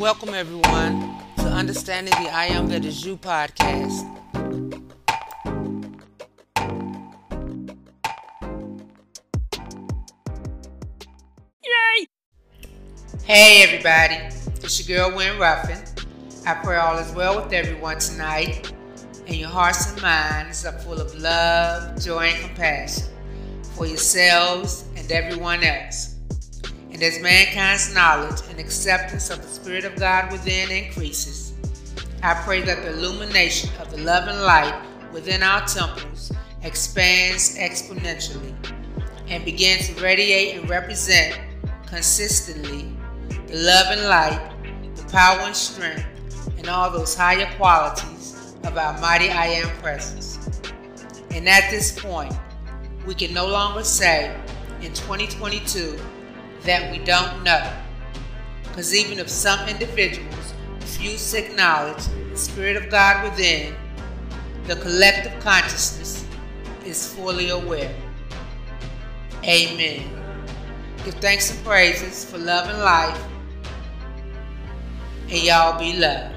welcome everyone to Understanding the I Am That Is You podcast. Yay! Hey everybody, it's your girl Wynne Ruffin. I pray all is well with everyone tonight, and your hearts and minds are full of love, joy, and compassion for yourselves and everyone else. And as mankind's knowledge and acceptance of the Spirit of God within increases, I pray that the illumination of the love and light within our temples expands exponentially and begins to radiate and represent consistently the love and light, the power and strength, and all those higher qualities of our mighty I Am presence. And at this point, we can no longer say in 2022 that we don't know, because even if some individuals refuse to acknowledge the Spirit of God within, the collective consciousness is fully aware. Amen. Give thanks and praises for love and life, and y'all be loved.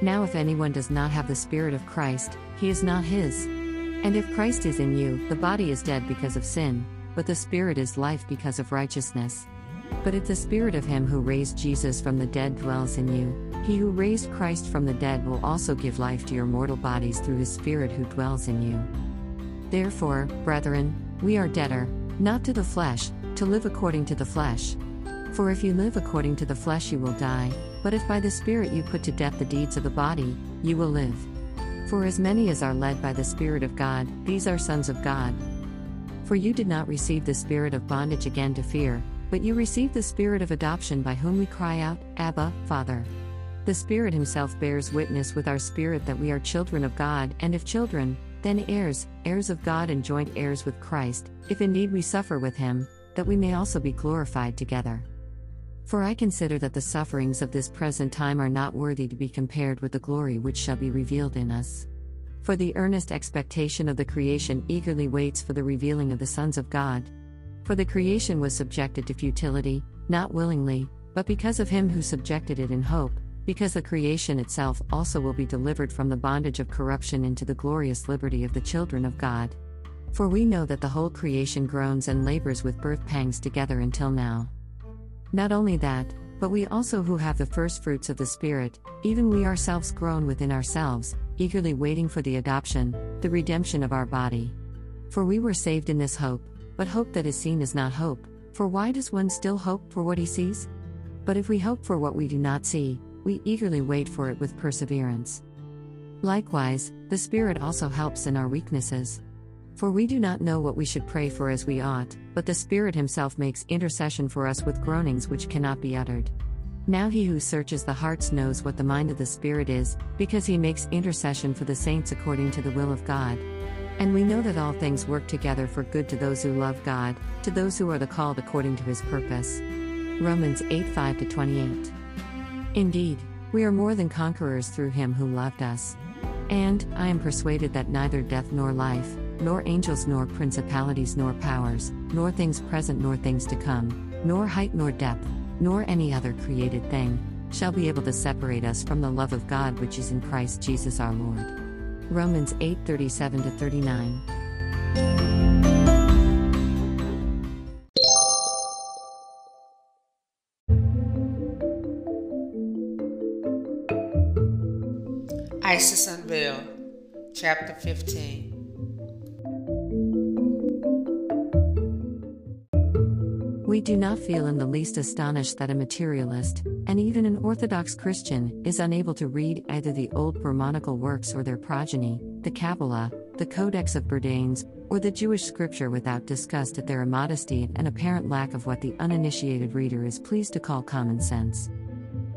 Now if anyone does not have the Spirit of Christ, he is not his. And if Christ is in you, the body is dead because of sin, but the Spirit is life because of righteousness. But if the Spirit of him who raised Jesus from the dead dwells in you, he who raised Christ from the dead will also give life to your mortal bodies through his Spirit who dwells in you. Therefore, brethren, we are debtor, not to the flesh, to live according to the flesh. For if you live according to the flesh you will die, but if by the Spirit you put to death the deeds of the body, you will live. For as many as are led by the Spirit of God, these are sons of God. For you did not receive the spirit of bondage again to fear, but you received the Spirit of adoption by whom we cry out, Abba, Father. The Spirit himself bears witness with our spirit that we are children of God, and if children, then heirs, heirs of God and joint heirs with Christ, if indeed we suffer with him, that we may also be glorified together. For I consider that the sufferings of this present time are not worthy to be compared with the glory which shall be revealed in us. For the earnest expectation of the creation eagerly waits for the revealing of the sons of God. For the creation was subjected to futility, not willingly, but because of him who subjected it in hope, because the creation itself also will be delivered from the bondage of corruption into the glorious liberty of the children of God. For we know that the whole creation groans and labors with birth pangs together until now. Not only that, but we also who have the first fruits of the Spirit, even we ourselves groan within ourselves, eagerly waiting for the adoption, the redemption of our body. For we were saved in this hope, but hope that is seen is not hope, for why does one still hope for what he sees? But if we hope for what we do not see, we eagerly wait for it with perseverance. Likewise, the Spirit also helps in our weaknesses. For we do not know what we should pray for as we ought, but the Spirit himself makes intercession for us with groanings which cannot be uttered. Now he who searches the hearts knows what the mind of the Spirit is, because he makes intercession for the saints according to the will of God. And we know that all things work together for good to those who love God, to those who are the called according to his purpose. Romans 8:5-28. Indeed, we are more than conquerors through him who loved us. And I am persuaded that neither death nor life, nor angels nor principalities nor powers, nor things present nor things to come, nor height nor depth, nor any other created thing, shall be able to separate us from the love of God which is in Christ Jesus our Lord. Romans 8:37-39. Isis Unveiled, Chapter 15. We we do not feel in the least astonished that a materialist, and even an Orthodox Christian, is unable to read either the old Brahmanical works or their progeny, the Kabbalah, the Codex of Bourdain's, or the Jewish scripture without disgust at their immodesty and apparent lack of what the uninitiated reader is pleased to call common sense.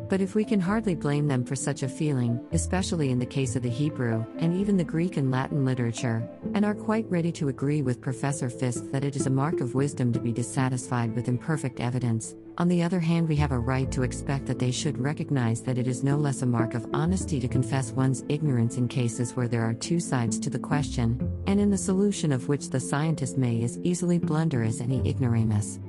But if we can hardly blame them for such a feeling, especially in the case of the Hebrew, and even the Greek and Latin literature, and are quite ready to agree with Professor Fisk that it is a mark of wisdom to be dissatisfied with imperfect evidence, on the other hand we have a right to expect that they should recognize that it is no less a mark of honesty to confess one's ignorance in cases where there are two sides to the question, and in the solution of which the scientist may as easily blunder as any ignoramus.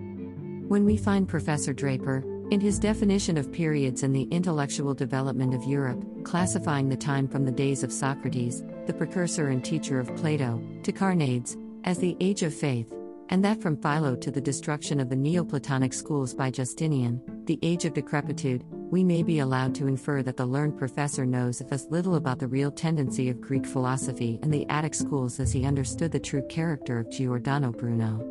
When we find Professor Draper, in his definition of periods in the intellectual development of Europe, classifying the time from the days of Socrates, the precursor and teacher of Plato, to Carneades, as the Age of Faith, and that from Philo to the destruction of the Neoplatonic schools by Justinian, the Age of Decrepitude, we may be allowed to infer that the learned professor knows as little about the real tendency of Greek philosophy and the Attic schools as he understood the true character of Giordano Bruno.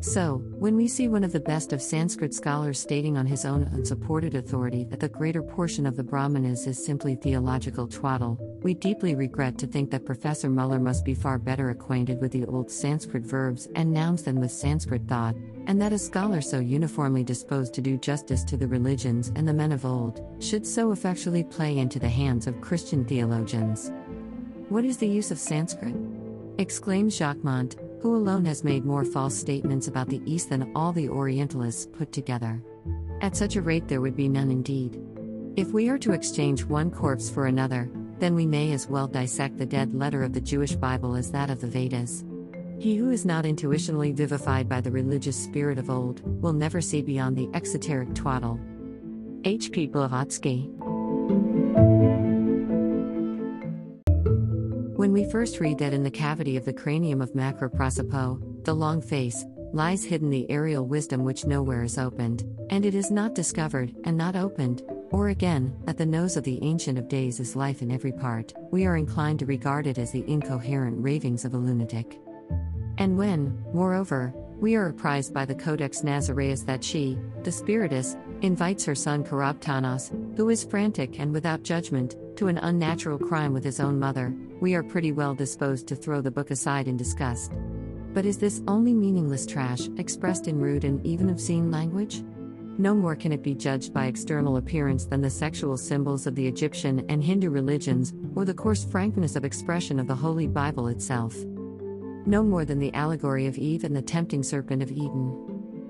So, when we see one of the best of Sanskrit scholars stating on his own unsupported authority that the greater portion of the Brahmanas is simply theological twaddle, we deeply regret to think that Professor Muller must be far better acquainted with the old Sanskrit verbs and nouns than with Sanskrit thought, and that a scholar so uniformly disposed to do justice to the religions and the men of old, should so effectually play into the hands of Christian theologians. What is the use of Sanskrit? Exclaims Jacquemont, who alone has made more false statements about the East than all the Orientalists put together. At such a rate there would be none indeed. If we are to exchange one corpse for another, then we may as well dissect the dead letter of the Jewish Bible as that of the Vedas. He who is not intuitionally vivified by the religious spirit of old, will never see beyond the exoteric twaddle. H. P. Blavatsky. When we first read that in the cavity of the cranium of Macroprosopos, the long face, lies hidden the aerial wisdom which nowhere is opened, and it is not discovered and not opened, or again, at the nose of the Ancient of Days is life in every part, we are inclined to regard it as the incoherent ravings of a lunatic. And when, moreover, we are apprised by the Codex Nazareus that she, the Spiritus, invites her son Karabtanos, who is frantic and without judgment, to an unnatural crime with his own mother, we are pretty well disposed to throw the book aside in disgust. But is this only meaningless trash, expressed in rude and even obscene language? No more can it be judged by external appearance than the sexual symbols of the Egyptian and Hindu religions, or the coarse frankness of expression of the Holy Bible itself. No more than the allegory of Eve and the tempting serpent of Eden.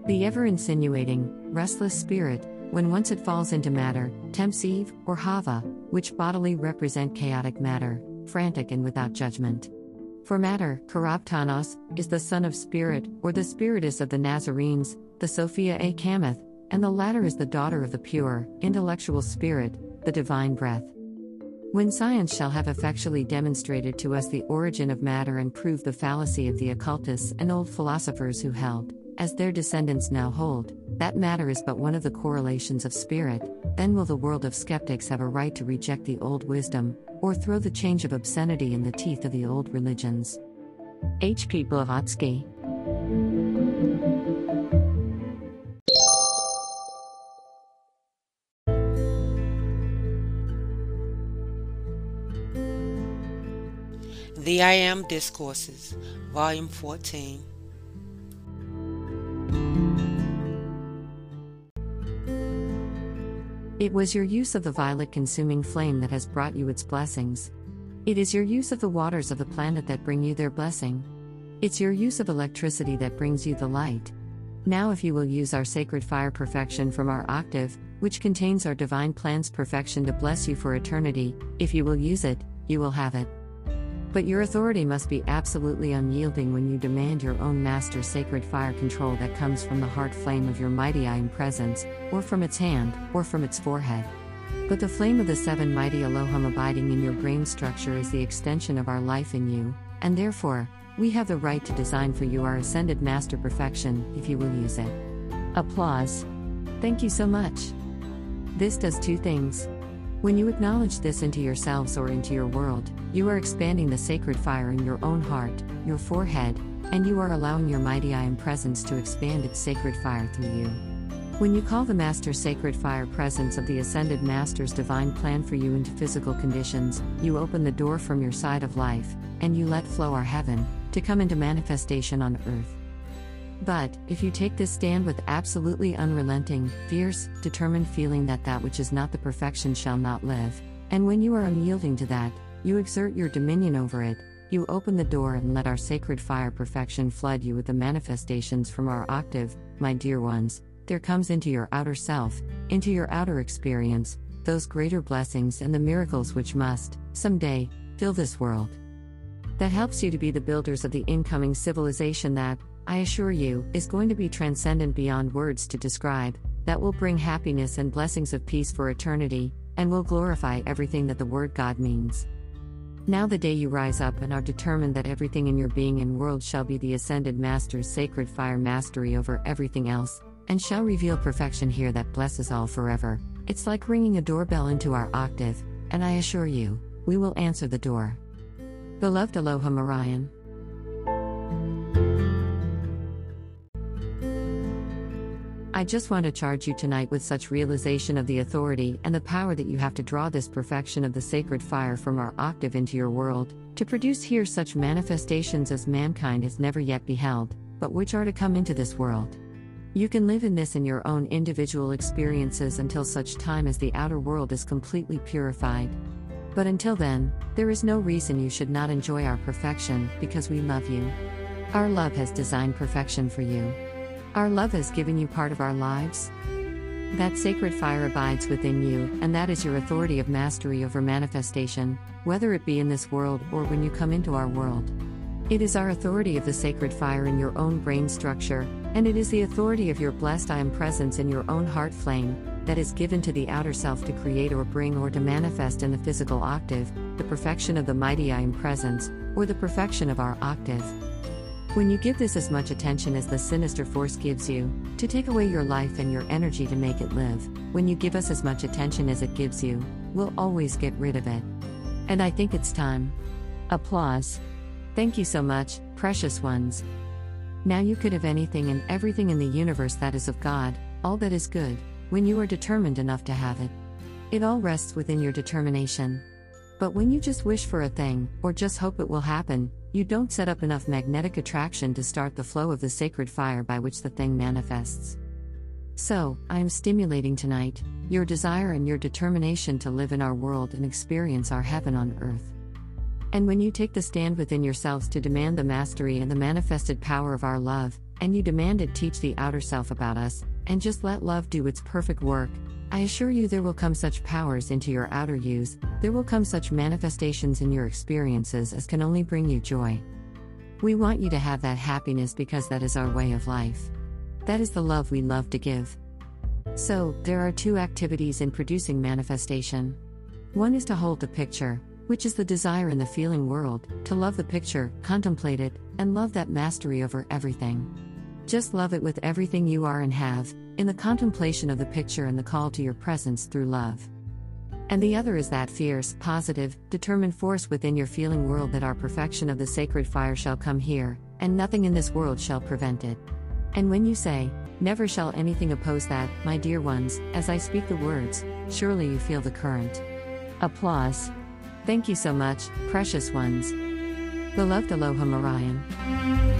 The ever-insinuating, restless spirit, when once it falls into matter, tempts Eve, or Hava, which bodily represent chaotic matter, frantic and without judgment. For matter, Karabtanos, is the son of Spirit, or the Spiritus of the Nazarenes, the Sophia A. Kamath, and the latter is the daughter of the pure, intellectual spirit, the divine breath. When science shall have effectually demonstrated to us the origin of matter and proved the fallacy of the occultists and old philosophers who held, as their descendants now hold, that matter is but one of the correlations of spirit, then will the world of skeptics have a right to reject the old wisdom, or throw the change of obscenity in the teeth of the old religions. H. P. Blavatsky. The I Am Discourses, Volume 14. It was your use of the violet-consuming flame that has brought you its blessings. It is your use of the waters of the planet that bring you their blessing. It's your use of electricity that brings you the light. Now if you will use our sacred fire perfection from our octave, which contains our divine plan's perfection to bless you for eternity, if you will use it, you will have it. But your authority must be absolutely unyielding when you demand your own master sacred fire control that comes from the heart flame of your mighty I Am presence, or from its hand, or from its forehead. But the flame of the seven mighty Elohim abiding in your brain structure is the extension of our life in you, and therefore, we have the right to design for you our ascended master perfection, if you will use it. Applause. Thank you so much. This does two things. When you acknowledge this into yourselves or into your world, you are expanding the sacred fire in your own heart, your forehead, and you are allowing your mighty I Am presence to expand its sacred fire through you. When you call the Master Sacred Fire presence of the Ascended Master's divine plan for you into physical conditions, you open the door from your side of life, and you let flow our heaven, to come into manifestation on earth. But, if you take this stand with absolutely unrelenting, fierce, determined feeling that that which is not the perfection shall not live, and when you are unyielding to that, you exert your dominion over it, you open the door and let our sacred fire perfection flood you with the manifestations from our octave, my dear ones. There comes into your outer self, into your outer experience, those greater blessings and the miracles which must, someday, fill this world. That helps you to be the builders of the incoming civilization that, I assure you, is going to be transcendent beyond words to describe, that will bring happiness and blessings of peace for eternity, and will glorify everything that the word God means. Now the day you rise up and are determined that everything in your being and world shall be the Ascended Master's sacred fire mastery over everything else, and shall reveal perfection here that blesses all forever. It's like ringing a doorbell into our octave, and I assure you, we will answer the door. Beloved Elohim Orion. I just want to charge you tonight with such realization of the authority and the power that you have to draw this perfection of the sacred fire from our octave into your world, to produce here such manifestations as mankind has never yet beheld, but which are to come into this world. You can live in this in your own individual experiences until such time as the outer world is completely purified. But until then, there is no reason you should not enjoy our perfection, because we love you. Our love has designed perfection for you. Our love has given you part of our lives. That sacred fire abides within you, and that is your authority of mastery over manifestation, whether it be in this world or when you come into our world. It is our authority of the sacred fire in your own brain structure, and it is the authority of your blessed I Am presence in your own heart flame, that is given to the outer self to create or bring or to manifest in the physical octave, the perfection of the mighty I Am presence, or the perfection of our octave. When you give this as much attention as the sinister force gives you, to take away your life and your energy to make it live, when you give us as much attention as it gives you, we'll always get rid of it. And I think it's time. Applause. Thank you so much, precious ones. Now you could have anything and everything in the universe that is of God, all that is good, when you are determined enough to have it. It all rests within your determination. But when you just wish for a thing, or just hope it will happen, you don't set up enough magnetic attraction to start the flow of the sacred fire by which the thing manifests. So, I am stimulating tonight, your desire and your determination to live in our world and experience our heaven on earth. And when you take the stand within yourselves to demand the mastery and the manifested power of our love, and you demand it teach the outer self about us, and just let love do its perfect work, I assure you there will come such powers into your outer yous, there will come such manifestations in your experiences as can only bring you joy. We want you to have that happiness because that is our way of life. That is the love we love to give. So, there are two activities in producing manifestation. One is to hold the picture, which is the desire in the feeling world, to love the picture, contemplate it, and love that mastery over everything. Just love it with everything you are and have, in the contemplation of the picture and the call to your presence through love. And the other is that fierce, positive, determined force within your feeling world that our perfection of the sacred fire shall come here, and nothing in this world shall prevent it. And when you say, never shall anything oppose that, my dear ones, as I speak the words, surely you feel the current. Applause. Thank you so much, precious ones. Beloved Elohim Orion.